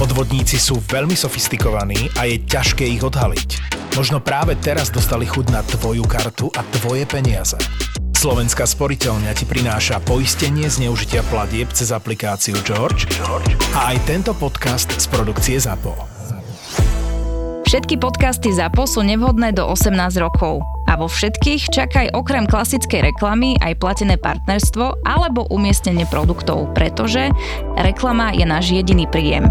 Podvodníci sú veľmi sofistikovaní a je ťažké ich odhaliť. Možno práve teraz dostali chuť na tvoju kartu a tvoje peniaze. Slovenská sporiteľňa ti prináša poistenie zneužitia platieb cez aplikáciu George a aj tento podcast z produkcie ZAPO. Všetky podcasty ZAPO sú nevhodné do 18 rokov a vo všetkých čakaj okrem klasickej reklamy aj platené partnerstvo alebo umiestnenie produktov, pretože reklama je náš jediný príjem.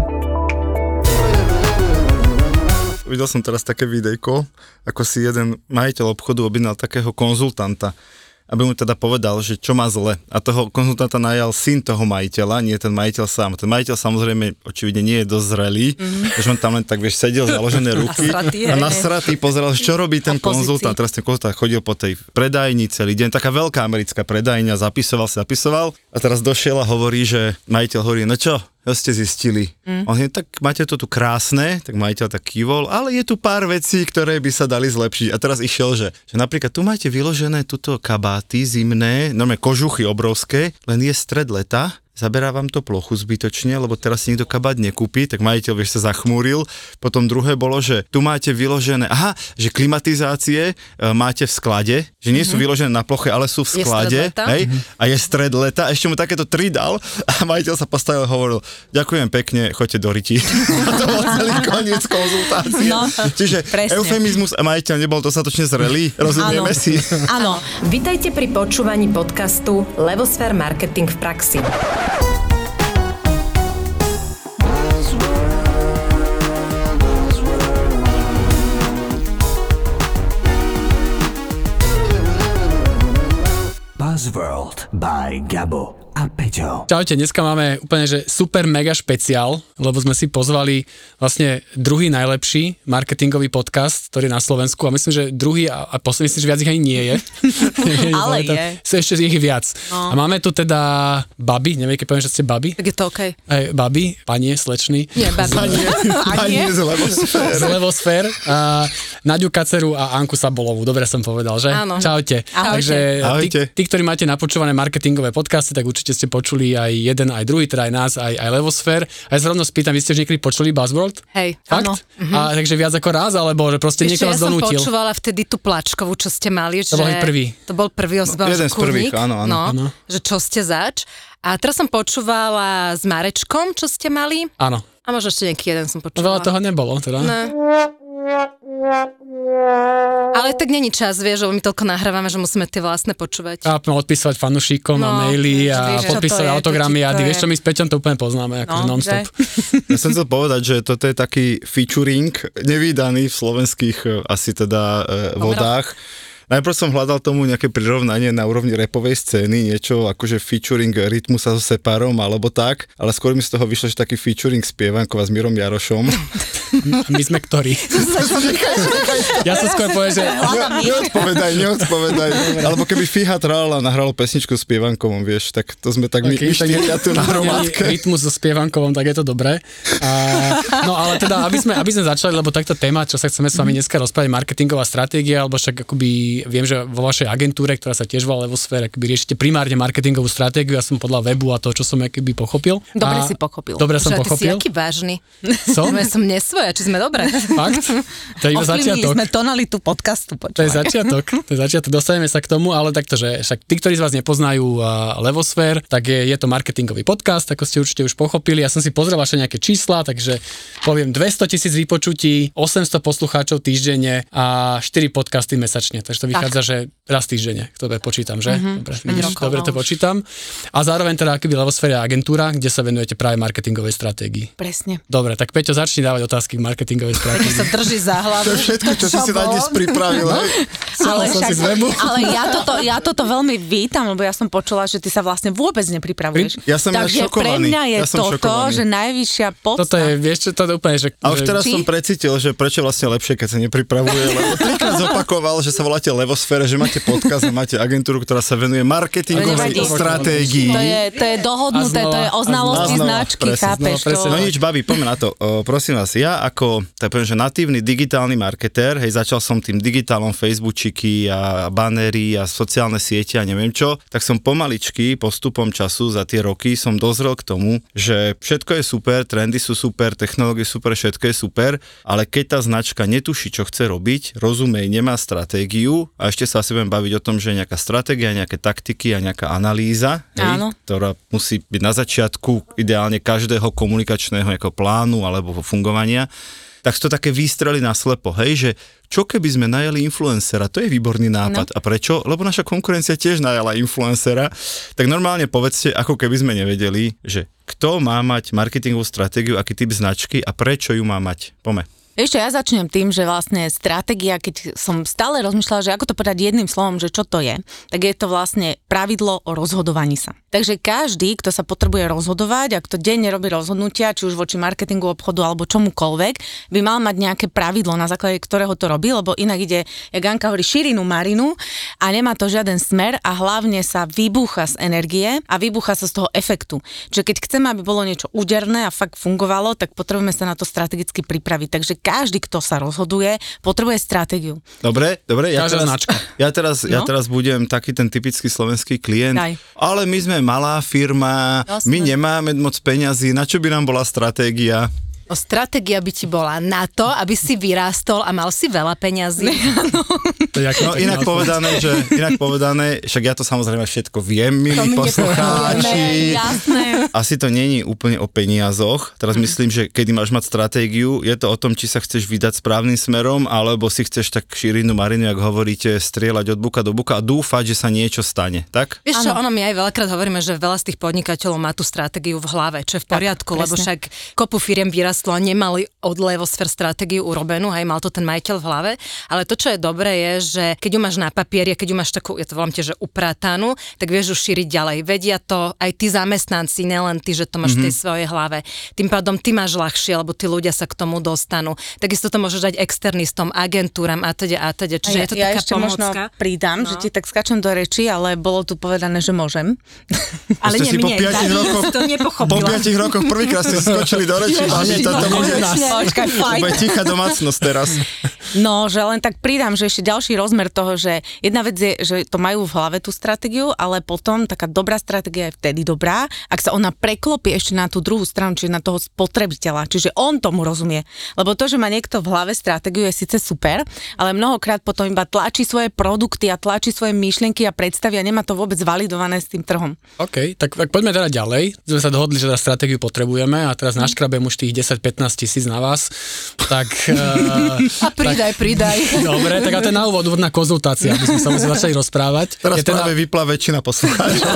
Videl som teraz také videjko, ako si jeden majiteľ obchodu objednal takého konzultanta, aby mu teda povedal, že čo má zle. A toho konzultanta najal syn toho majiteľa, nie ten majiteľ sám. Ten majiteľ samozrejme očividne nie je dosť zrelý, že on tam len tak, vieš, sedel založené ruky a nasratý pozeral, čo robí ten konzultant. Teraz ten konzultant chodil po tej predajni celý deň, taká veľká americká predajňa, zapisoval a teraz došiel a hovorí, že majiteľ hovorí, no čo? To ste zistili. On je, tak máte to tu krásne, tak majiteľ tak kývol, ale je tu pár vecí, ktoré by sa dali zlepšiť. A teraz išiel, že napríklad tu máte vyložené tuto kabáty zimné, normálne kožuchy obrovské, len je stred leta, zaberá vám to plochu zbytočne, lebo teraz si nikto kabát nekúpi, tak majiteľ, vieš, sa zachmúril. Potom druhé bolo, že tu máte vyložené, že klimatizácie máte v sklade, že nie sú vyložené na ploche, ale sú v sklade, hej, a je stred leta, ešte mu takéto tri dal a majiteľ sa postavil a hovoril, ďakujem pekne, choďte do ryti. A to bol celý koniec konzultácie. No, čiže presne. Eufemizmus a majiteľ nebol dostatočne zrelý, rozumieme si? Áno, vitajte pri počúvaní podcastu Levosféra marketing v praxi. Buzzworld by Gabo a Peťo. Čaute, dneska máme úplne že super mega špeciál, lebo sme si pozvali vlastne druhý najlepší marketingový podcast, ktorý je na Slovensku a myslím, že druhý a posledný, myslím, že viac ich ani nie je. Ale je. Ešte ich je viac. No. A máme tu teda baby, neviem, keď poviem, že ste baby. Tak je to okej. Okay. Baby, panie, slečny. Nie, baby. Panie z Levosfér. Z Levosfér. Naďu Kaceru a Anku Sabolovu. Dobre som povedal, že? Áno. Čaute. Takže tí, ktorí máte napočúvané marketingové podcasty, tak určite ste počuli aj jeden, aj druhý, teda aj nás, aj Levosfér. A ja sa rovno spýtam, vy ste už niekedy počuli Buzzworld? Hej, áno. A takže viac ako raz, alebo že proste niekto vás donútil? Ja som počúvala vtedy tú plačkovú, čo ste mali. To bol prvý. To bol prvý z prvých, áno. Že čo ste zač. A teraz som počúvala s Marečkom, čo ste mali. Áno. A možno ešte nejaký jeden som počúvala. Veľa toho nebolo, teda. Ne. Ale tak není čas, vieš, že my toľko nahrávame, že musíme tie vlastné počúvať. A odpísať fanúšikom a maily a podpísať autogramy a vieš, čo my s Peťom to úplne poznáme, ako non-stop. Ja som chcel povedať, že toto je taký featuring nevídaný v slovenských asi teda vodách. Najprv som hľadal tomu nejaké prirovnanie na úrovni rapovej scény, niečo akože featuring Rytmusa so Separom alebo tak, ale skôr mi z toho vyšlo, že taký featuring Spievankova s Mírom Jarošom. My sme ktorí? Ja som skôr povedal, že... Neodpovedaj. Alebo keby Fíha Trala nahralo pesničku s Spievankovom, vieš, tak to sme tak my štyria tu na hromadke. Rytmus so Spievankovom, tak je to dobré. No ale teda, aby sme začali, lebo takto téma, čo sa chceme s vami dneska rozprávať, marketingová stratégia, alebo však akoby viem, že vo vašej agentúre, ktorá sa tiež volá Levosféra, keby riešite primárne marketingovú stratégiu, ja som podľa webu a toho, čo som keby pochopil. Dobre si pochopil. Dobre som pochopil. Ty si aký vážny. Som nesvoja, či sme dobré. Fakt? To je iba začiatok. Sme tonalitu podcastu, počúvaj. To je začiatok. Dostaneme sa k tomu, ale takto, že však tí, ktorí z vás nepoznajú Levosfér, tak je to marketingový podcast, ako ste určite už pochopili. Ja som si pozrel vaše nejaké čísla, takže poviem 200 000 vypočutí, 800 poslucháčov týždenne a 4 podcasty mesačne. Takže to vychádza, že raz týždenne, ktoré počítam, že? Dobre, to počítam. A zároveň teda akýby Levosféra agentúra, kde sa venujete práve marketingovej stratégii. Presne. Dobre, tak Peťo, začni dávať otázky k marketingovej stratégii. Sa drží za hlavu. To je všetko, čo si na dnes pripravila. Ale ja toto veľmi vítam, lebo ja som počula, že ty sa vlastne vôbec nepripravuješ. Ja som šokovaný. Takže pre mňa je toto, že najvyššia podstata. Toto je, vieš čo, toto úplne, že... A už teraz som precítil, že prečo vlastne lepšie, keď sa nepripravuje, lebo trikrát zopakoval, že sa voláte Levosféra, že máte podcast a máte agentúru, ktorá sa venuje marketingovej stratégii. To je dohodnuté, to je o znalosti značky, chápeš? No nič, babi, poďme na to. Prosím vás, ja ja ako, tak poviem, že natívny digitálny marketér, hej, začal som tým digitálom Facebookiky a banery a sociálne siete a neviem čo, tak som pomaličky, postupom času za tie roky som dozrel k tomu, že všetko je super, trendy sú super, technológie super, všetko je super, ale keď tá značka netuší, čo chce robiť, rozumej, nemá stratégiu a ešte sa asi budem baviť o tom, že nejaká stratégia, nejaké taktiky a nejaká analýza, hej, ktorá musí byť na začiatku ideálne každého komunikačného nejakého plánu alebo fungovania, tak sú to také výstrely na slepo, hej, že čo keby sme najali influencera, to je výborný nápad. No. A prečo? Lebo naša konkurencia tiež najala influencera, tak normálne povedzte, ako keby sme nevedeli, že kto má mať marketingovú stratégiu, aký typ značky a prečo ju má mať. Pome. Ešte ja začnem tým, že vlastne stratégia, keď som stále rozmýšľala, že ako to povedať jedným slovom, že čo to je, tak je to vlastne pravidlo o rozhodovaní sa. Takže každý, kto sa potrebuje rozhodovať a kto denne robí rozhodnutia, či už voči marketingu, obchodu alebo čomukoľvek, by mal mať nejaké pravidlo, na základe ktorého to robí, lebo inak ide, jak Anka hovorí, širinu marinu a nemá to žiaden smer a hlavne sa vybúcha z energie a vybúcha sa z toho efektu. Čiže keď chceme, aby bolo niečo úderné a fakt fungovalo, tak potrebujeme sa na to strategicky pripraviť. Takže každý, kto sa rozhoduje, potrebuje stratégiu. Dobre, ja teraz budem taký ten typický slovenský klient, ale my sme malá firma, my nemáme moc peňazí, na čo by nám bola stratégia? No, stratégia by ti bola na to, aby si vyrástol a mal si veľa peňazí. No, inak povedané, však ja to samozrejme všetko viem, milí poslucháči. Asi to není úplne o peniazoch. Teraz myslím, že keď máš mať stratégiu, je to o tom, či sa chceš vydať správnym smerom, alebo si chceš tak širinu marinu, jak hovoríte, strieľať od buka do buka a dúfať, že sa niečo stane, tak? Vieš čo, ono my aj veľakrát hovoríme, že veľa z tých podnikateľov má tú stratégiu v hlave, čo je v poriadku, tak, lebo však kopu firiem vyrastlo a nemali od Levosfér stratégiu urobenú, hej, mal to ten majiteľ v hlave, ale to, čo je dobré, je, že keď ju máš na papieri, keď ju máš takú, ja to volám tiež, že uprátanú, tak vieš ju šíriť ďalej. Vedia to aj tí zamestnanci, nelen ty, že to máš v tej svojej hlave. Tým pádom ty máš ľahšie, lebo tí ľudia sa k tomu dostanú. Takisto to môžeš dať externistom, agentúram a teda. Čiže je to taká pomôcka. Ja pridám, že ti tak skáčem do reči, ale bolo tu povedané, že môžem. Ale nie, po 5 rokoch prvýkrát ste skočili do reči. Bude tichá domácnosť teraz. No, že len tak pridám, že ešte ďalší rozmer toho, že jedna vec je, že to majú v hlave tú stratégiu, ale potom taká dobrá stratégia je vtedy dobrá, ak sa ona preklopí ešte na tú druhú stranu, čiže na toho spotrebiteľa, čiže on tomu rozumie. Lebo to, že má niekto v hlave stratégiu, je síce super, ale mnohokrát potom iba tlačí svoje produkty a tlačí svoje myšlienky a predstavy a nemá to vôbec validované s tým trhom. OK, tak poďme teda ďalej. Sme sa dohodli, že tá stratégiu potrebujeme a teraz naškrabem už tých 10-15 tisíc na vás, tak... a pridaj. Dobre, tak a to je na úvod úvodná konzultácia, aby sme sa museli začali rozprávať. Teraz práve vyplá väčšina poslucháčov.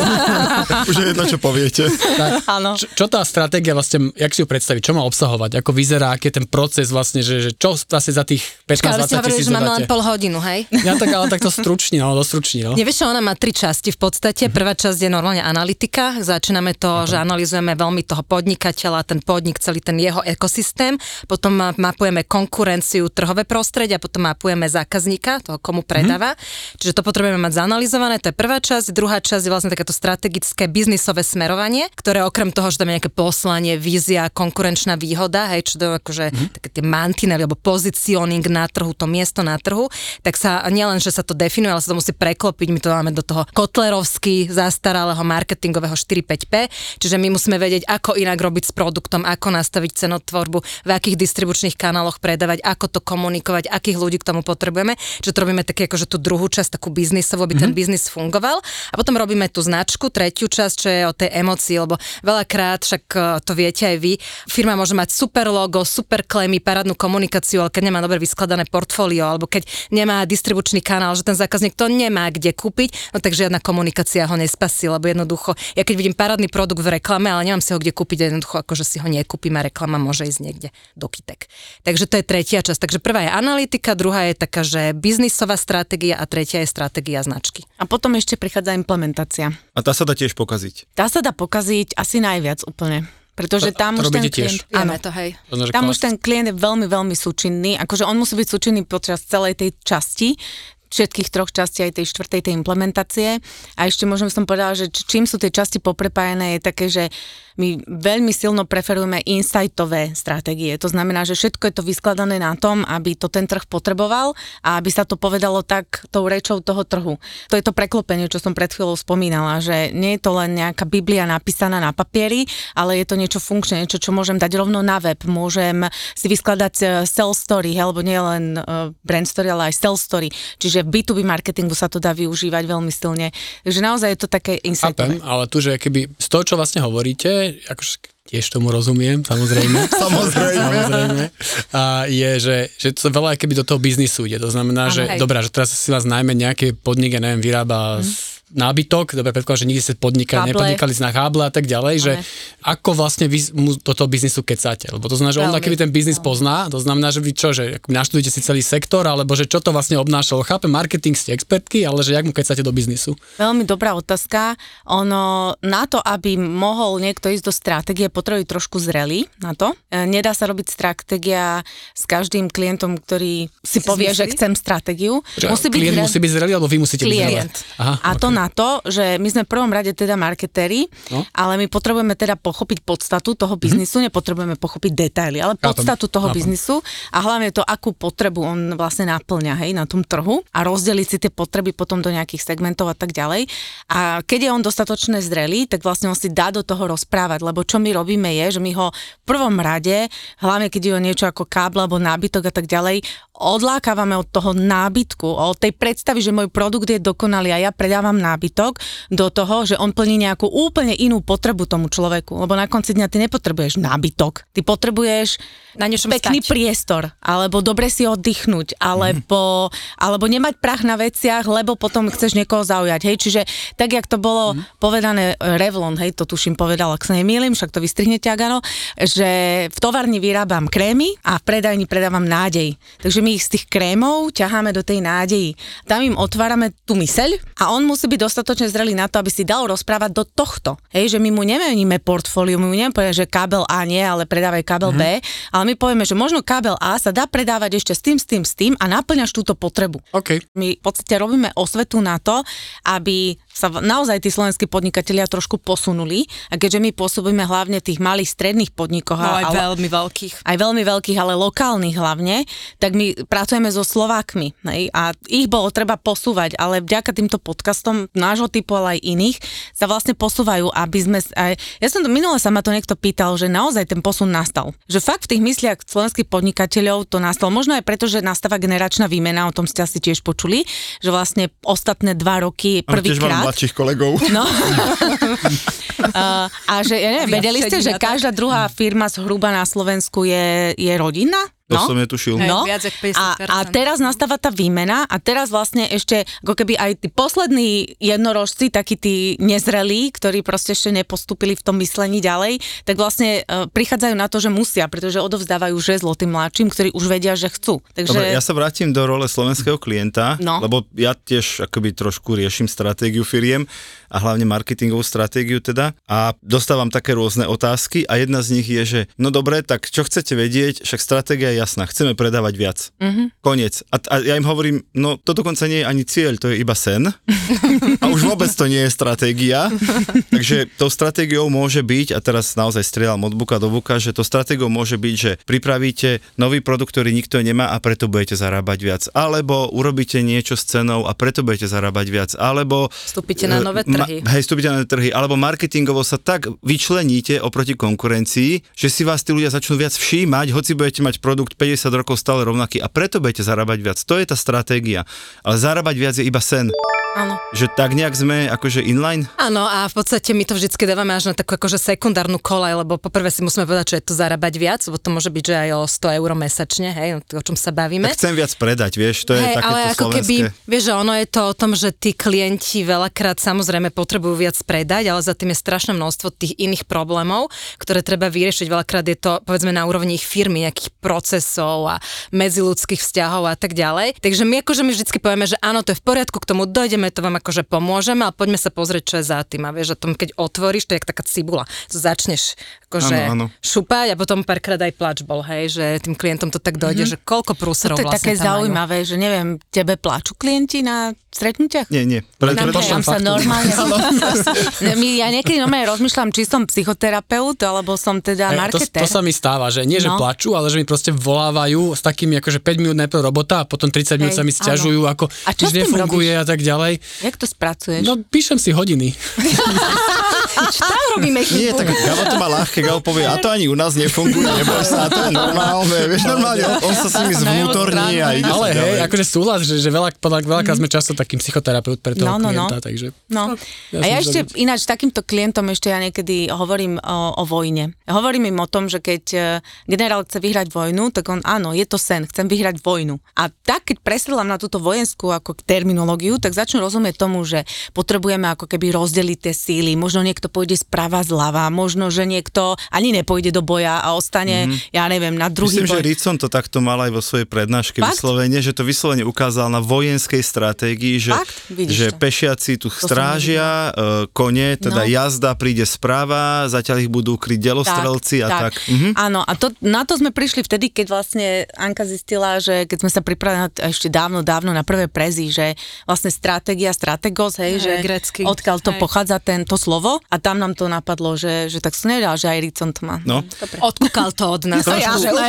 Už je jedno, čo poviete. Tak, čo tá stratégia vlastne, jak si ju predstaviť, čo má obsahovať, ako vyzerá, aký je ten proces vlastne, že čo vlastne za tých 15-20 tisíc dodáte. Máme len pol hodinu, hej? Ja tak, ale takto stručne. Nevieš, ona má tri časti v podstate. Prvá časť je normálne analytika. Začíname to, že analyzujeme veľmi toho podnikateľa, ten podnik, celý ten jeho ekosystém, potom mapujeme konkurenciu, trhové prostredie a potom mapujeme zákazníka, toho komu predáva. Čiže to potrebujeme mať zanalizované, to je prvá časť. Druhá časť je vlastne takéto strategické biznisové smerovanie, ktoré okrem toho, že tam je nejaké poslanie, vízia, konkurenčná výhoda, hej, čo to akože také tie mantinely alebo pozicioning na trhu, to miesto na trhu, tak sa nielen, že sa to definuje, ale sa to musí preklopiť. My to máme do toho kotlerovský zastaralého marketingového 4-5P, čiže my musíme vedieť, ako inak robiť s produktom, ako nastaviť cenotvorbu, v akých distribučných kanáloch predávať, ako to komunikovať, akých ľudí k tomu potrebujeme. Čiže to robíme také akože tú druhú časť, takú biznisovú, aby ten biznis fungoval. A potom robíme tú značku, tretiu časť, čo je o tej emócii, lebo veľakrát, však to viete aj vy, firma môže mať super logo, super klemy, parádnu komunikáciu, ale keď nemá dobre vyskladané portfólio, alebo keď nemá distribučný kanál, že ten zákazník to nemá kde kúpiť, no tak žiadna komunikácia ho nespasí, lebo jednoducho ja keď vidím parádny produkt v reklame, ale nemám si ho kde kúpiť, jednoducho akože si ho nekúpim a reklama môže ísť niekde do kytek. Takže to je tretia časť. Takže prvá je analytika, druhá je taká, že biznisová stratégia a tretia je stratégia značky. A potom ešte prichádza implementácia. A tá sa dá tiež pokaziť? Tá sa dá pokaziť asi najviac úplne. Pretože tam už ten klient, už ten klient je veľmi, veľmi súčinný. Akože on musí byť súčinný počas celej tej časti, všetkých troch častí, aj tej štvrtej, tej implementácie. A ešte možno som povedala, že čím sú tie časti poprepájené, je také, že my veľmi silno preferujeme insightové stratégie. To znamená, že všetko je to vyskladané na tom, aby to ten trh potreboval a aby sa to povedalo tak tou rečou toho trhu. To je to preklopenie, čo som pred chvíľou spomínala, že nie je to len nejaká Biblia napísaná na papieri, ale je to niečo funkčné, niečo, čo môžem dať rovno na web. Môžem si vyskladať sales story, alebo nie len brand story, ale aj sales story. Čiže v B2B marketingu sa to dá využívať veľmi silne. Takže naozaj je to také insightové. Ale tu, že keby z toho, čo vlastne hovoríte, akože tiež tomu rozumiem, samozrejme. A je, že to veľa keby do toho biznisu ide. To znamená, že dobrá, že teraz si vás najmä nejaké podnik, ja neviem, vyrába nábytok, dobre, predpokladám, že nikdy ste nepodnikali na háble a tak ďalej, že ako vlastne vy mu do toho biznisu kecáte, lebo to znamená, že on keby ten biznis pozná, to znamená, že vy čo, že naštudujete si celý sektor, alebo že čo to vlastne obnášalo, chápem, marketing ste expertky, ale že jak mu kecáte do biznisu? Veľmi dobrá otázka, ono na to, aby mohol niekto ísť do stratégie, potrebuje trošku zrelý na to, nedá sa robiť stratégia s každým klientom, ktorý si povie, že chcem stratégiu. Klient musí byť zrelý, alebo vy musíte byť zrelý? Na to, že my sme v prvom rade teda marketéri, ale my potrebujeme teda pochopiť podstatu toho biznisu, nepotrebujeme pochopiť detaily, ale podstatu toho biznisu a hlavne to, akú potrebu on vlastne naplňa, hej, na tom trhu a rozdeliť si tie potreby potom do nejakých segmentov a tak ďalej. A keď je on dostatočne zrelý, tak vlastne on si dá do toho rozprávať, lebo čo my robíme je, že my ho v prvom rade, hlavne keď je o niečo ako kábel alebo nábytok a tak ďalej, odlákávame od toho nábytku, od tej predstavy, že môj produkt je dokonalý a ja predávam nábytok, do toho, že on plní nejakú úplne inú potrebu tomu človeku. Lebo na konci dňa ty nepotrebuješ nábytok. Ty potrebuješ na pekný priestor, alebo dobre si oddychnúť, alebo nemať prach na veciach, lebo potom chceš niekoho zaujať. Hej, čiže tak, jak to bolo povedané, Revlon, hej, to tuším povedal, ak sa nemýlim, však to vystrihnete, Agano, že v továrni vyrábam krémy a v predajni predávam nádej. Takže my ich z tých krémov ťaháme do tej nádeji. Tam im otvárame tú myseľ a on musí byť dostatočne zrelý na to, aby si dal rozprávať do tohto. Hej, že my mu nemeníme portfólium, my mu nepovieme, že kábel A nie, ale predávaj kábel B, ale my povieme, že možno kábel A sa dá predávať ešte s tým a naplňaš túto potrebu. Okay. My v podstate robíme osvetu na to, aby sa naozaj tí slovenskí podnikatelia trošku posunuli a keďže my pôsobíme hlavne tých malých stredných podnikov, aj veľmi veľkých, ale lokálnych hlavne, tak my pracujeme so Slovákmi, hej, a ich bolo treba posúvať, ale vďaka týmto podcastom nášho typu, ale aj iných sa vlastne posúvajú, aby sme aj, ja som to minule, sa ma to niekto pýtal, že naozaj ten posun nastal, že fakt v tých mysliach slovenských podnikateľov to nastal, možno aj preto, že nastáva generačná výmena, o tom ste asi tiež počuli, že vlastne ostatné 2 roky prvýkrát mladších kolegov. No. A že, vedeli ste, že každá druhá firma zhruba na Slovensku je rodinná? To som netušil. No. A teraz nastáva tá výmena a teraz vlastne ešte ako keby aj tí poslední jednorožci, takí tí nezrelí, ktorí proste ešte nepostúpili v tom myslení ďalej, tak vlastne prichádzajú na to, že musia, pretože odovzdávajú žezlo tým mladším, ktorí už vedia, že chcú. Takže... Dobre, ja sa vrátim do role slovenského klienta, lebo ja tiež akoby trošku riešim stratégiu firiem a hlavne marketingovú stratégiu teda a dostávam také rôzne otázky a jedna z nich je, že no dobre, tak čo chcete vedieť, však stratégia jasná, chceme predávať viac. Koniec. A ja im hovorím, no to dokonca nie je ani cieľ, to je iba sen. A už vôbec to nie je stratégia. Takže tou stratégiou môže byť, a teraz naozaj strieľam od buka do buka, že tou stratégiou môže byť, že pripravíte nový produkt, ktorý nikto nemá a preto budete zarábať viac. Alebo urobíte niečo s cenou a preto budete zarábať viac. Alebo vstúpite na nové trhy. Vstúpite na nové trhy. Alebo marketingovo sa tak vyčleníte oproti konkurencii, že si vás tí ľudia začnú viac všímať, hoci budete mať produkt 50 rokov stále rovnaký a preto budete zarábať viac. To je tá stratégia. Ale zarábať viac je iba sen. Áno. Že tak nejak sme akože inline? Áno, a v podstate my to vždycky dávame až na takú akože sekundárnu kolaj, lebo poprvé si musíme povedať, čo je to zarábať viac, lebo to môže byť, že aj o 100 eur mesačne, hej, o čom sa bavíme. Tak chcem viac predať, vieš, to je hej, takéto slovenské. Ale ako keby, vieš, že ono je to o tom, že tí klienti veľakrát samozrejme potrebujú viac predať, ale za tým je strašné množstvo tých iných problémov, ktoré treba vyriešiť. Veľakrát je to, povedzme, na úrovni ich firmy, nejakých procesov a medziľudských vzťahov a tak ďalej. Takže my akože my vždycky povieme, že áno, to je v poriadku, k tomu dojdeme, poďme, to vám akože pomôžeme, ale poďme sa pozrieť, čo je za tým. A vieš, že tom, keď otvoríš, to je jak taká cibula. Začneš akože šupať a potom párkrát aj plač bol, hej, že tým klientom to tak dojde, že koľko prúserov vlastne tam majú. To je také zaujímavé, že neviem, tebe plačú klienti na stretnutiach? Nie. Pošlem sa normálne. Ja niekedy normálne rozmýšľam, či som psychoterapeut, alebo som teda marketér. To sa mi stáva, že nie, že plačú, ale že mi proste volávajú s takými akože 5 minút najprv robota a potom 30 minút sa mi sťažujú, ako nič nefunguje a tak ďalej. Jak to spracuješ? No píšem si hodiny. Čo tam robíme chybu? Nie, tak Gabo to má ľahké, Gabo povie, a to ani u nás nefunguje, neboj sa, a to je normálne, vieš, normálne, on sa s nimi zvnútorní a ide. Ale hej, akože súhlas, že veľakrát sme často takým psychoterapeut pre toho klienta, takže... No. A ja ešte ináč takýmto klientom ešte ja niekedy hovorím o vojne. Hovorím im o tom, že keď generál chce vyhrať vojnu, tak on, áno, je to sen, chcem vyhrať vojnu. A tak, keď presedlám na túto vojenskú ako terminológiu, tak začnú rozumieť tomu, že potrebujeme ako keby rozdeliť tie síly, možno niekto pôjde sprava zľava, možno, že niekto ani nepôjde do boja a ostane, ja neviem, na druhý boj. Myslím, že Ridson to takto mal aj vo svojej prednáške vyslovene, že to vyslovene ukázal na vojenskej stratégii, že pešiaci tu strážia, kone, teda jazda, príde sprava, zatiaľ ich budú kryť delostrelci tak. Áno, a to, na to sme prišli vtedy, keď vlastne Anka zistila, že keď sme sa pripravili ešte dávno na prvé prezi, že vlastne stratégia, strategos, hej, že odkiaľ to pochádza to slovo. A tam nám to napadlo, že tak som nevedal, že aj Ridson to má. No. Odkúkal to od nás.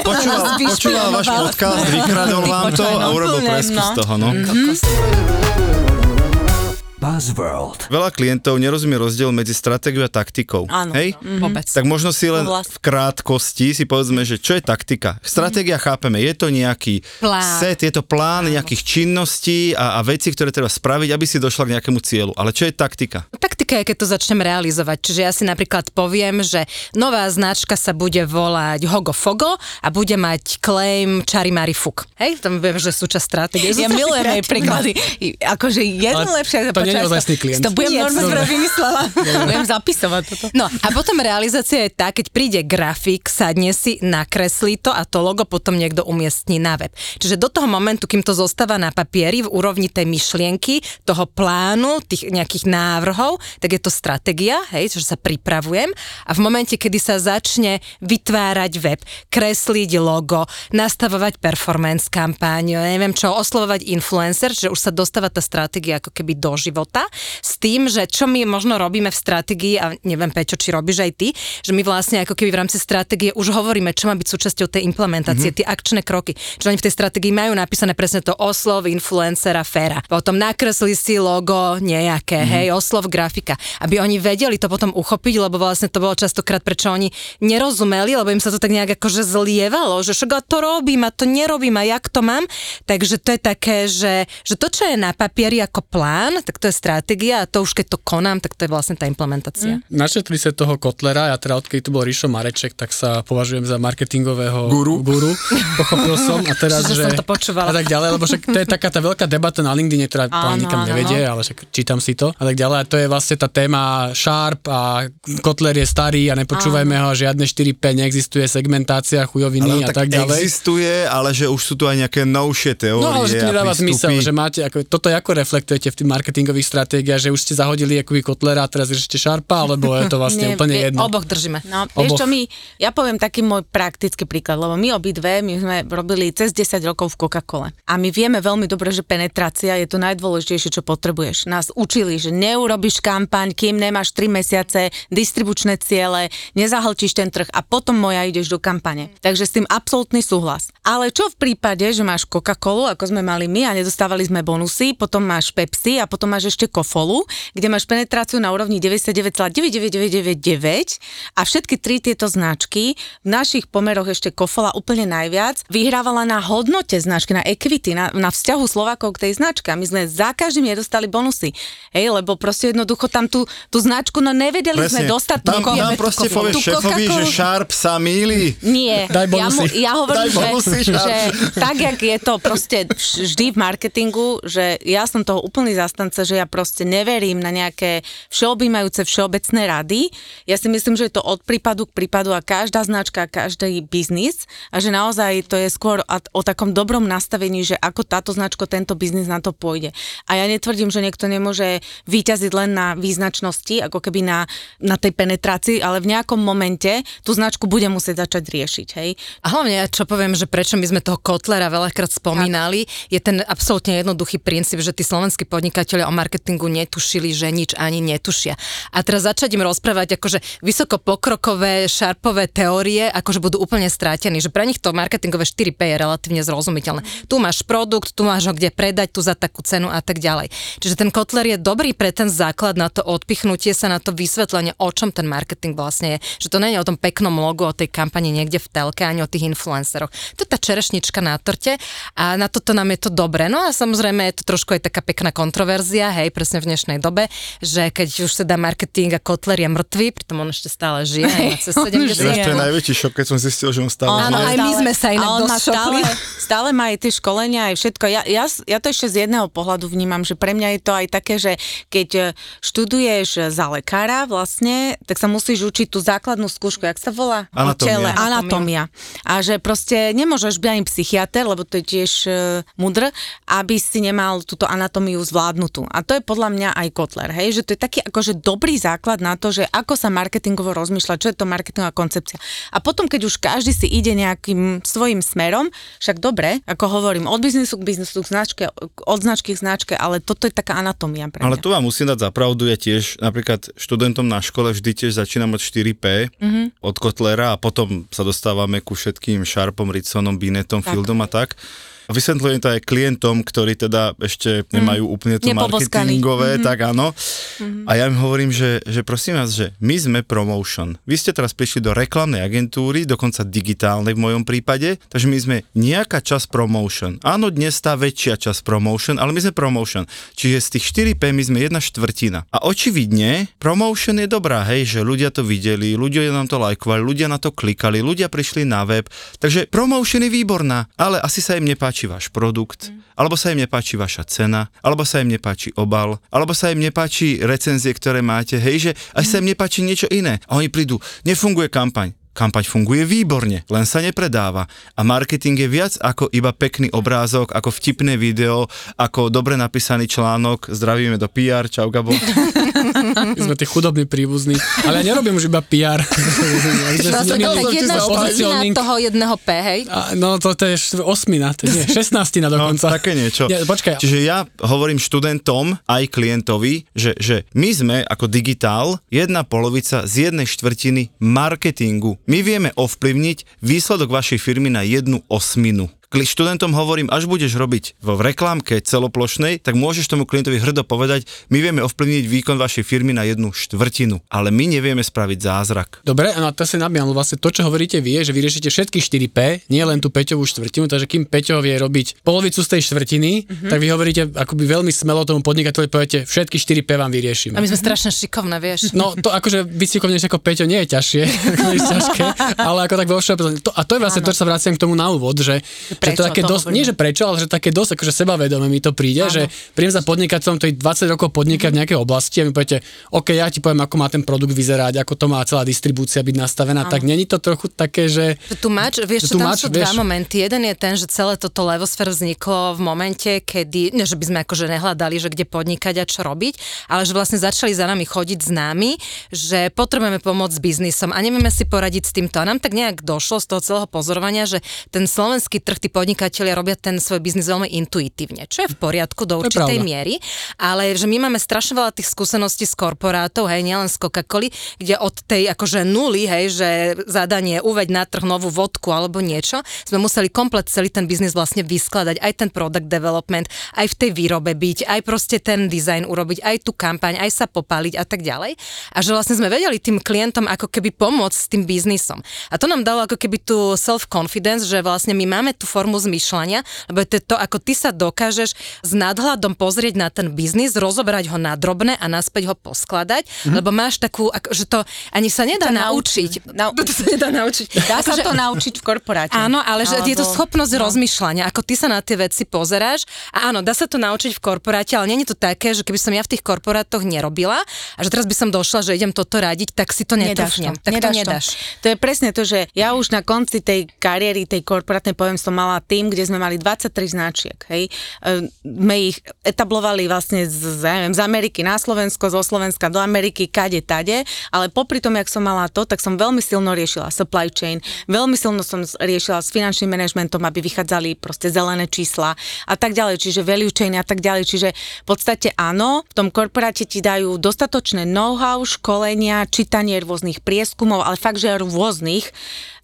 Počúval váš podcast, vykradol vám to a urobil presku z toho. No. Buzzworld. Veľa klientov nerozumie rozdiel medzi stratégiou a taktikou. Áno, hej? Vôbec. Tak možno si len v krátkosti si povedzme, že čo je taktika? Stratégia chápeme, je to nejaký set, je to plán nejakých činností a vecí, ktoré treba spraviť, aby si došla k nejakému cieľu. Ale čo je taktika? Taktika je, keď to začnem realizovať. Čiže ja si napríklad poviem, že nová značka sa bude volať Hogo Fogo a bude mať claim Čarimari Fuk. Hej? Tam viem, že sú časť stratégie. Ja milujem jej príklady. Akože jedno lepšie to budem normálne vymyslela. Budem zapisovať toto. No a potom realizácia je tá, keď príde grafik, sadne si, nakreslí to a to logo potom niekto umiestní na web. Čiže do toho momentu, kým to zostáva na papieri v úrovni tej myšlienky, toho plánu, tých nejakých návrhov, tak je to stratégia, hej, že sa pripravujem a v momente, kedy sa začne vytvárať web, kresliť logo, nastavovať performance kampáň, neviem čo, oslovovať influencer, že už sa dostáva tá stratégia ako keby do života, s tým, že čo my možno robíme v stratégii, a neviem, Peťo, či robíš aj ty, že my vlastne ako keby v rámci stratégie už hovoríme, čo má byť súčasťou tej implementácie, tie akčné kroky. Čiže oni v tej stratégii majú napísané presne to oslov influencera Fera. Potom nakresli si logo nejaké, hej, oslov grafika, aby oni vedeli to potom uchopiť, lebo vlastne to bolo častokrát, prečo oni nerozumeli, lebo im sa to tak nejak akože zlievalo, že však to robím a to nerobím a jak to mám. Takže to je také, že to, čo je na papieri ako plán, tak to je stratégia a to už keď to konám, tak to je vlastne tá implementácia. Načetli sa toho Kotlera, ja teda odkedy tu bol Rišo Mareček, tak sa považujem za marketingového guru. Pochopil som a teraz, že som to počúvala. A tak ďalej, lebo však to je taká tá veľká debata na LinkedIne, ktorá nikam nevedie, ale však čítam si to a tak ďalej. A to je vlastne tá téma Sharp a Kotler je starý a nepočúvajme ho, žiadne 4P, neexistuje segmentácia, chujoviny a tak ďalej. Existuje, ale že už sú tu aj nejaké novšie teórie. No, ale že to nedáva zmysel, že máte ako, toto ako reflektujete v tým marketingových stratégiách, že už ste zahodili akoby Kotlera a teraz ešte Sharpa, alebo je to vlastne úplne jedno. Oboch držíme. No, vieš čo, ja poviem taký môj praktický príklad, lebo my obidve, my sme robili cez 10 rokov v Coca-Cole. A my vieme veľmi dobre, že penetrácia je to najdôležitejšie, čo potrebuješ. Nás učili, že neurobiš kampaň, kým nemáš 3 mesiace, distribučné ciele, nezahltíš ten trh a potom moja ideš do kampane. Takže s tým absolútny súhlas. Ale čo v prípade, že máš Coca-Colu, ako sme mali my a nedostávali sme bonusy, potom máš Pepsi a potom máš ešte Kofolu, kde máš penetráciu na úrovni 99,99999 a všetky tri tieto značky, v našich pomeroch ešte Kofola úplne najviac, vyhrávala na hodnote značky, na equity, na vzťahu Slovákov k tej značke. My sme za každým nedostali bonusy. Hej, lebo proste jednoducho tam tú značku, no nevedeli sme dostať. Tam proste povieš šéfovi, že Sharp sa mýli. Nie. Daj bonusy. Ja hovorím, daj bonusy. že tak, jak je to proste vždy v marketingu, že ja som toho úplný zastanca, že ja proste neverím na nejaké všeobjímajúce všeobecné rady. Ja si myslím, že je to od prípadu k prípadu a každá značka, každý biznis a že naozaj to je skôr o takom dobrom nastavení, že ako táto značka, tento biznis na to pôjde. A ja netvrdím, že niekto nemôže výťaziť len na význačnosti, ako keby na tej penetrácii, ale v nejakom momente tú značku bude musieť začať riešiť, hej. A hlavne ja čo poviem, že prečo my sme toho Kotlera veľakrát spomínali, je ten absolútne jednoduchý princíp, že tí slovenskí podnikatelia o marketingu netušili, že nič ani netušia. A teraz začať im rozprávať akože vysoko pokrokové, šarpové teórie, akože budú úplne strátení, že pre nich to marketingové 4P je relatívne zrozumiteľné. Tu máš produkt, tu máš ho kde predať, tu za takú cenu a tak ďalej. Čiže ten Kotler je dobrý pre ten základ na to odpichnutie sa, na to vysvetlenie, o čom ten marketing vlastne je. Že to nie je o tom peknom logu, o tej kampani niekde v telke, ani o tých influenceroch. To je tá čerešnička na torte a na toto nám je to dobré. No a samozrejme je to trošku aj taká pekná kontroverzia, hej, presne v dnešnej dobe, že keď už teda marketing a Kotler je mŕtvy, pritom on ešte stále žije. Hej, to je najväčší šok, keď som zistil, že on stále žije. Áno, aj my sme sa inak dosť šokli. Stále má aj tie školenia, aj všetko. Ja to ešte z jedného pohľadu vnímam, že pre mňa je to aj také, že keď študuješ za lekára vlastne, tak sa musíš učiť tú základnú skúšku, jak sa volá? Anatómia. A že proste nemôžeš byť ani psychiater, lebo to je tiež mudr, aby si nemal túto anatómiu zvládnutú. A to je podľa mňa aj Kotler, hej? Že to je taký akože dobrý základ na to, že ako sa marketingovo rozmýšľa, čo je to marketingová koncepcia. A potom, keď už každý si ide nejakým svojím smerom, však dobre, ako hovorím, od biznisu k biznisu, k značke, od značky k značke, ale toto je taká anatómia pre mňa. Ale tu vám musím dať za pravdu, ja tiež napríklad študentom na škole vždy tiež začínam od 4P, od Kotlera a potom sa dostávame ku všetkým Sharpom, Ridsonom, Binettom, Fieldom a tak. A vysvetľujem to aj klientom, ktorí teda ešte nemajú úplne to marketingové, tak áno. A ja im hovorím, že prosím vás, že my sme promotion. Vy ste teraz prišli do reklamnej agentúry, dokonca digitálnej v mojom prípade, takže my sme nejaká časť promotion. Áno, dnes tá väčšia časť promotion, ale my sme promotion. Čiže z tých 4P my sme 1/4. A očividne promotion je dobrá, hej, že ľudia to videli, ľudia nám to lajkovali, ľudia na to klikali, ľudia prišli na web. Takže promotion je výborná, ale asi sa im nepáči váš produkt, alebo sa im nepáči vaša cena, alebo sa im nepáči obal, alebo sa im nepáči recenzie, ktoré máte, hej, že aj sa im nepáči niečo iné. A oni prídu, nefunguje kampaň. Kampaň funguje výborne, len sa nepredáva. A marketing je viac ako iba pekný obrázok, ako vtipné video, ako dobre napísaný článok. Zdravíme do PR, čau Gabo. My sme tí chudobní príbuzní, ale ja nerobím už iba PR. Toho jedného P, hej? No to je 8, to nie, 16 dokonca. No, také niečo. Nie, počkaj. Čiže ja hovorím študentom, aj klientovi, že my sme ako digitál 1/2 z 1/4 marketingu. My vieme ovplyvniť výsledok vašej firmy na 1/8. Študentom hovorím, až budeš robiť v reklamke celoplošnej, tak môžeš tomu klientovi hrdo povedať, my vieme ovplyvniť výkon vašej firmy na 1/4, ale my nevieme spraviť zázrak. Dobre, no to sa nabíjam, vlastne to, čo hovoríte vy, je, že vyriešite všetky 4P, nie len tú Peťovú štvrtinu, takže kým Peťo vie robiť polovicu z tej štvrtiny, tak vy hovoríte, akoby veľmi smelo tomu podnikateľovi poviete, všetky 4P vám vyriešime. A my sme strašne šikovné, vieš. No to akože byť šikovnejší ako Peťo nie je ťažšie, ťažké, ale ako tak vo všeobecnosti. A to je vlastne to, čo sa vraciam k tomu na úvod, že prečo, že to také dosť, nie že prečo, ale že také dosť akože sebavedomé mi to príde, áno. Že príjem za podnikateľom, ktorý 20 rokov podniká v nejakej oblasti a mi poviete, OK, ja ti poviem, ako má ten produkt vyzerať, ako to má celá distribúcia byť nastavená, áno. Tak není to trochu také, že... Tu máš, vieš, tu tam sú dva momenty. Jeden je ten, že celé toto Levosféra vzniklo v momente, kedy, že by sme akože nehľadali, že kde podnikať a čo robiť, ale že vlastne začali za nami chodiť s nami, že potrebujeme pomôcť s biznisom a nevieme si poradiť s týmto. A nám tak nejak došlo z toho celého pozorovania, že ten slovenský trh, tí podnikatelia robia ten svoj biznis veľmi intuitívne, čo je v poriadku do určitej miery, ale že my máme strašne veľa tých skúseností z korporátov, hej, nielen z Coca-Coly, kde od tej akože nuly, hej, že zadanie uveď na trh novú vodku alebo niečo, sme museli komplet celý ten biznis vlastne vyskladať, aj ten product development, aj v tej výrobe byť, aj proste ten dizajn urobiť, aj tú kampaň, aj sa popáliť a tak ďalej. A že vlastne sme vedeli tým klientom ako keby pomôcť s tým biznisom. A to nám dalo ako keby tú self-confidence, že vlastne my máme tú formu zmýšľania, lebo to, ako ty sa dokážeš s nadhľadom pozrieť na ten biznis, rozobrať ho na drobné a naspäť ho poskladať, lebo máš takú, že to ani sa nedá naučiť. To sa nedá naučiť. Dá sa to naučiť v korporáte. Áno, ale že je to schopnosť rozmýšľania, ako ty sa na tie veci pozeráš. A áno, dá sa to naučiť v korporáte, ale nie je to také, že keby som ja v tých korporátoch nerobila a že teraz by som došla, že idem toto radiť, tak si to netrúfnem. Nedáš to. To je presne to, že ja už na konci tej kariéry, tej korporátnej, poviem, som mala tým, kde sme mali 23 značiek, hej. My ich etablovali vlastne z Ameriky na Slovensko, zo Slovenska do Ameriky, kade, tade, ale popri tom, jak som mala to, tak som veľmi silno riešila supply chain, veľmi silno som riešila s finančným manažmentom, aby vychádzali proste zelené čísla a tak ďalej, čiže value chain a tak ďalej, čiže v podstate áno, v tom korporáte ti dajú dostatočné know-how, školenia, čítanie rôznych prieskumov, ale fakt, že rôznych,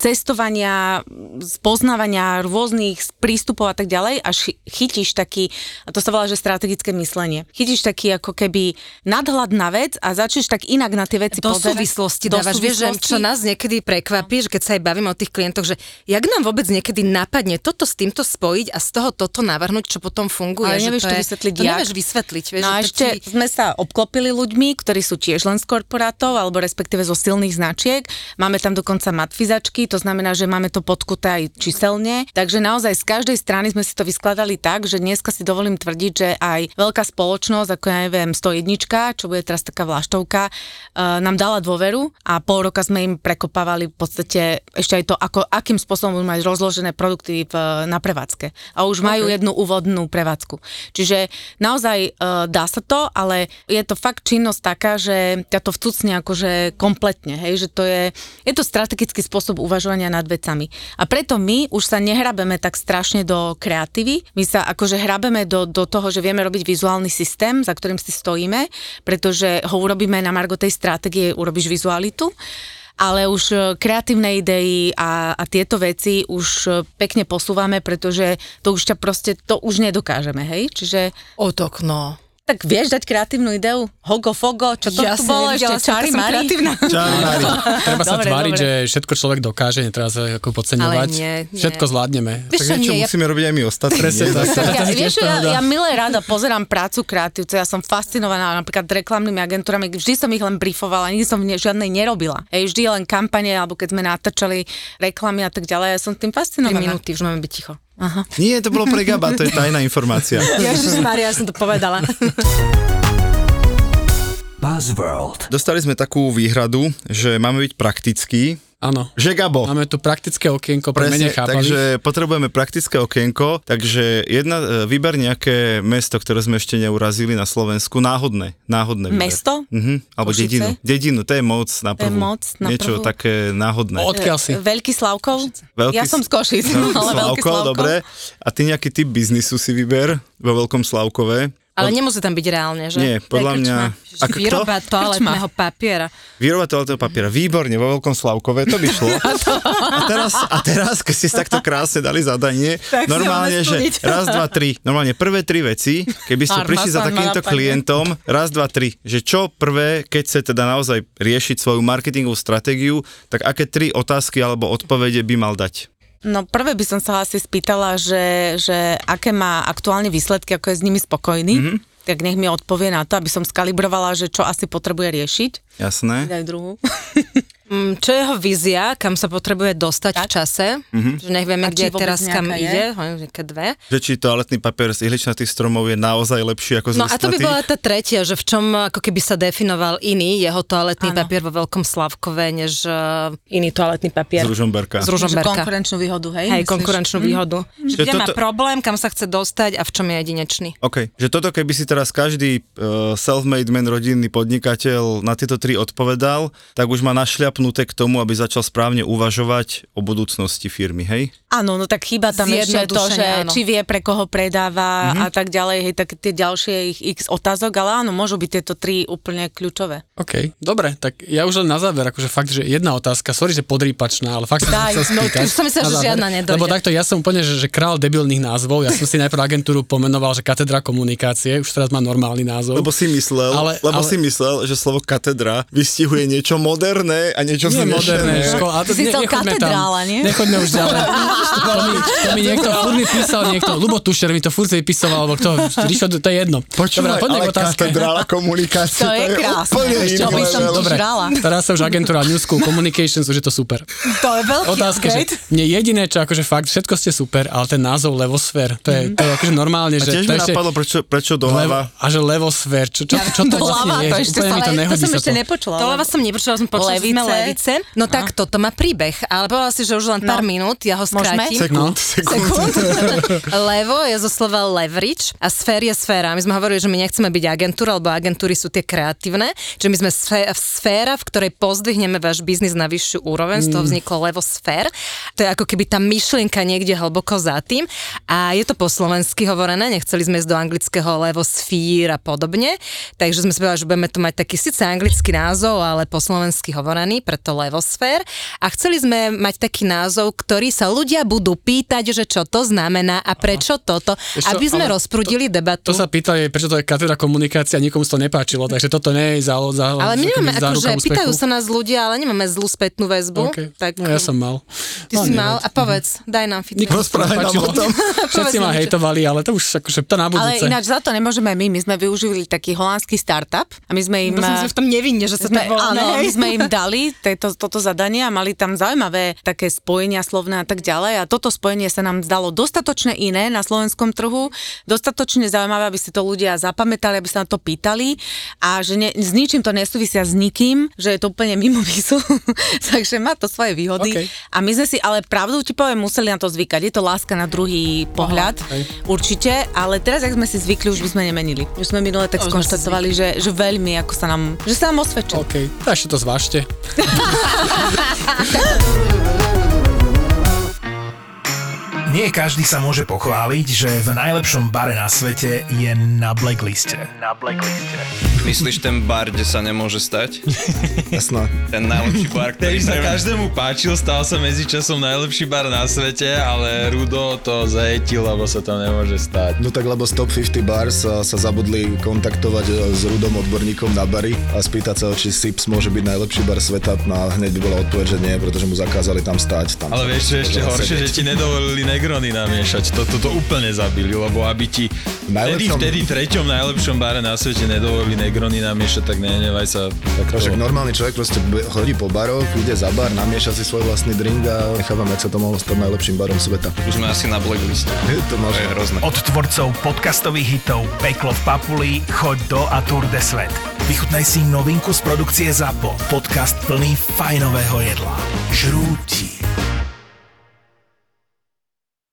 cestovania, spoznávania rôznych prístupov a tak ďalej, až chytíš taký, a to sa volá, že strategické myslenie. Chytíš taký ako keby nadhľad na vec a začneš tak inak na tie veci pozerať. Do súvislosti dávaš, vieš, čo nás niekedy prekvapí, že keď sa aj bavíme o tých klientoch, že jak nám vôbec niekedy napadne toto s týmto spojiť a z toho toto navrhnúť, čo potom funguje. Ale nevieš to vysvetliť. To nevieš vysvetliť. Vieš, no a ešte sme sa obklopili ľuďmi, ktorí sú tiež len z korporátov, alebo respektíve zo silných značiek. Máme tam dokonca matfizačky, to znamená, že máme to podkuté aj číselne. Takže naozaj z každej strany sme si to vyskladali tak, že dneska si dovolím tvrdiť, že aj veľká spoločnosť, ako ja neviem, 101, čo bude teraz taká vlaštovka, nám dala dôveru a pol roka sme im prekopávali v podstate ešte aj to, ako, akým spôsobom budú mať rozložené produkty na prevádzke. A už majú jednu úvodnú prevádzku. Čiže naozaj dá sa to, ale je to fakt činnosť taká, že ťa to vcucne akože kompletne, hej, že to je to strategický spôsob uvažovania nad vecami. A preto my už sa nehrabeme tak strašne do kreatívy. My sa akože hrabeme do toho, že vieme robiť vizuálny systém, za ktorým si stojíme, pretože ho urobíme na margo tej stratégie, urobíš vizualitu. Ale už kreatívne idei a tieto veci už pekne posúvame, pretože to už ťa proste, to už nedokážeme, hej? Čiže... Otokno. Tak vieš dať kreatívnu ideu? Hogo, fogo, čo to tu bolo ešte? Čari-mari? Čari-mari. Treba sa tváriť, že všetko človek dokáže, netreba sa ako podceňovať. Nie. Všetko zvládneme. Víš, tak niečo musíme robiť aj my ostatní. Ja milé rada pozerám prácu kreatívce, ja som fascinovaná napríklad reklamnými agentúrami, vždy som ich len briefovala, nikdy som žiadnej nerobila. Vždy len kampane, alebo keď sme natáčali reklamy a tak ďalej, ja som tým fascinovaná. 3 minúty, už máme byť ticho. Aha. Nie, to bolo pre Gaba, to je tajná informácia. Ježišmária, ja som to povedala. Buzzworld. Dostali sme takú výhradu, že máme byť praktickí. Áno. Že Gabo. Máme tu praktické okienko, presne, takže potrebujeme praktické okienko, takže vyber nejaké mesto, ktoré sme ešte neurazili na Slovensku, náhodné. Mesto? Alebo Košice? Dedinu, to je moc na prvú. Niečo také náhodné. Odkiaľ si? Veľký Slavkov? Ja som z Košic. Slavkov, dobre. A ty nejaký typ biznisu si vyber vo Veľkom Slavkové. Ale nemusí tam byť reálne, že? Nie, podľa mňa... Výroba toaletného papiera. Výroba toaletného papiera, výborne, vo Veľkom Slavkové, to by šlo. A teraz, keď ste takto krásne dali zadanie, tak normálne, že raz, dva, tri, normálne prvé tri veci, keby ste prišli za takýmto klientom, raz, dva, tri, že čo prvé, keď sa teda naozaj riešiť svoju marketingovú stratégiu, tak aké tri otázky alebo odpovede by mal dať? No prvé by som sa asi spýtala, že aké má aktuálne výsledky, ako je s nimi spokojný, tak nech mi odpovie na to, aby som skalibrovala, že čo asi potrebuje riešiť. Jasné. Daj druhú. Čo je jeho vízia, kam sa potrebuje dostať tak v čase, že nech vieme, kde teraz kam ide, nejaké dve. Že či toaletný papier z ihličnatých stromov je naozaj lepší ako z listnatých. No a to by bola tá tretia, že v čom ako keby sa definoval iný jeho toaletný papier vo Veľkom Slavkové, než iný toaletný papier. Z Ružomberka. Konkurenčnú výhodu, hej? Hej, konkurenčnú výhodu. Že kde má problém, kam sa chce dostať a v čom je jedinečný. OK, že toto keby si teraz každý self-made man, rodinný podnikateľ na tieto tri odpovedal, tak už má našľapnú k tomu, aby začal správne uvažovať o budúcnosti firmy, hej? Áno, no tak chýba tam ešte to, že či vie, pre koho predáva a tak ďalej, hej, tak tie ďalšie ich x otázok, ale áno, môžu byť tieto tri úplne kľúčové. OK, dobre, tak ja už len na záver, akože fakt, že jedna otázka, sorry, že podrýpačná, ale fakt som sa chcel spýtať. Už som myslel, že žiadna nedojde. Lebo takto, ja som úplne, že král debilných názvov, ja som si najprv agentúru pomenoval, že katedra komunikácie, už teraz má normálny názov. Lebo si myslel, že slovo katedra vystihuje niečo moderné a niečo si moderné škola. Ty si chcel katedrála, nie? Nechoďme už ďalej. To mi niekto furt vypísal, niekto, Ľubo Tušer mi to furt vypísoval, alebo kto, Ríšo, to je jedno. Počúvaj, ale katedrála komunikácie, to je úplne iné. To by som tu žrala. Teraz sa už agentúra Newscom Communications, už je to super. To je veľký otázka, že nie jediné, čo akože fakt, všetko ste super, ale ten názov Levosfér, to je akože normálne, že... A tiež mi napadlo, prečo doľava. A že Levosfér, čo to vlastne je? Úplne mi to nehodí sa to. Doľava som nepočula, som počula, že sme Levice. No tak toto má príbeh, ale povedala si, že už len pár minút, ja ho skrátim. Sekund. Levo je zo slova leverage a sfér je sféra. My sme hovorili, že my nechceme byť agentúra, lebo agentúry sú tie kreatívne, že my sme sféra, v ktorej pozdvihneme váš biznis na vyššiu úroveň, z toho vzniklo Levosfér. To je ako keby tá myšlienka niekde hlboko za tým a je to po slovensky hovorené, nechceli sme ísť do anglického Levosfér a podobne, takže sme si povedali, že budeme tu mať taký síce anglický názov, ale po slovensky hovorený, preto Levosfér a chceli sme mať taký názov, ktorý sa ľudia budú pýtať, že čo to znamená a prečo toto, aby sme rozprudili debatu. To sa pýtali, prečo to je katedra komunikácia, nikomu sa to nepáčilo, takže toto nie je za ale my nemáme akože, pýtajú sa nás ľudia, ale nemáme zlú spätnú väzbu. Okay. Tak, no ja som mal. Ty si mal a povedz, daj nám feedback. Rozprávaj nám o tom. Všetci ma hejtovali, ale to už akože to na budúce. Ale ináč za to nemôžeme my sme využili taký holandský startup a my sme im... To sme v tom nevinne, že sa to volá. Áno, my sme im dali toto zadanie a mali tam zaujímavé také spojenia slovné a tak ďalej a toto spojenie sa nám zdalo dostatočne iné na slovenskom trhu, dostatočne zaujímavé, aby si to ľudia zapamätali, aby sa na to pýtali a že s ničím to nesúvisia s nikým, že je to úplne mimo výslu, takže má to svoje výhody. Okay. A my sme si, ale pravdu ti poviem, museli na to zvykať. Je to láska na druhý pohľad, určite, ale teraz, ak sme si zvykli, už by sme nemenili. Už sme minule tak skonštatovali, že veľmi, ako sa nám, že sa nám osvedčilo. OK, ešte to zvážte. Nie každý sa môže pochváliť, že v najlepšom bare na svete je na blackliste. Myslíš ten bar, kde sa nemôže stať? Jasné. Ten najlepší bar, ktorý sa každému páčil, stal sa medzičasom najlepší bar na svete, ale Rudo to zajetil, lebo sa tam nemôže stať. No tak, lebo z Top 50 Bars sa zabudli kontaktovať s Rudom odborníkom na bary a spýtať sa, či Sips môže byť najlepší bar sveta, a hneď by bola odpoveď, že nie, pretože mu zakázali tam stáť. Tam ale vieš, čo ešte horšie, že ti nedovolili Negrony namiešať, toto úplne zabili, lebo aby ti vtedy treťom najlepšom bare na svete nedovolili Negrony namiešať, tak nenevaj sa. Takže normálny človek proste chodí po baroch, ide za bar, namieša si svoj vlastný drink a nechávam, jak sa to mohlo stať najlepším barom sveta. Už sme asi na blackliste. To je hrozné. Od tvorcov podcastových hitov Peklo v Papuli, Choď do a Tour de Svet. Vychutnaj si novinku z produkcie ZAPO. Podcast plný fajnového jedla. Žrúti.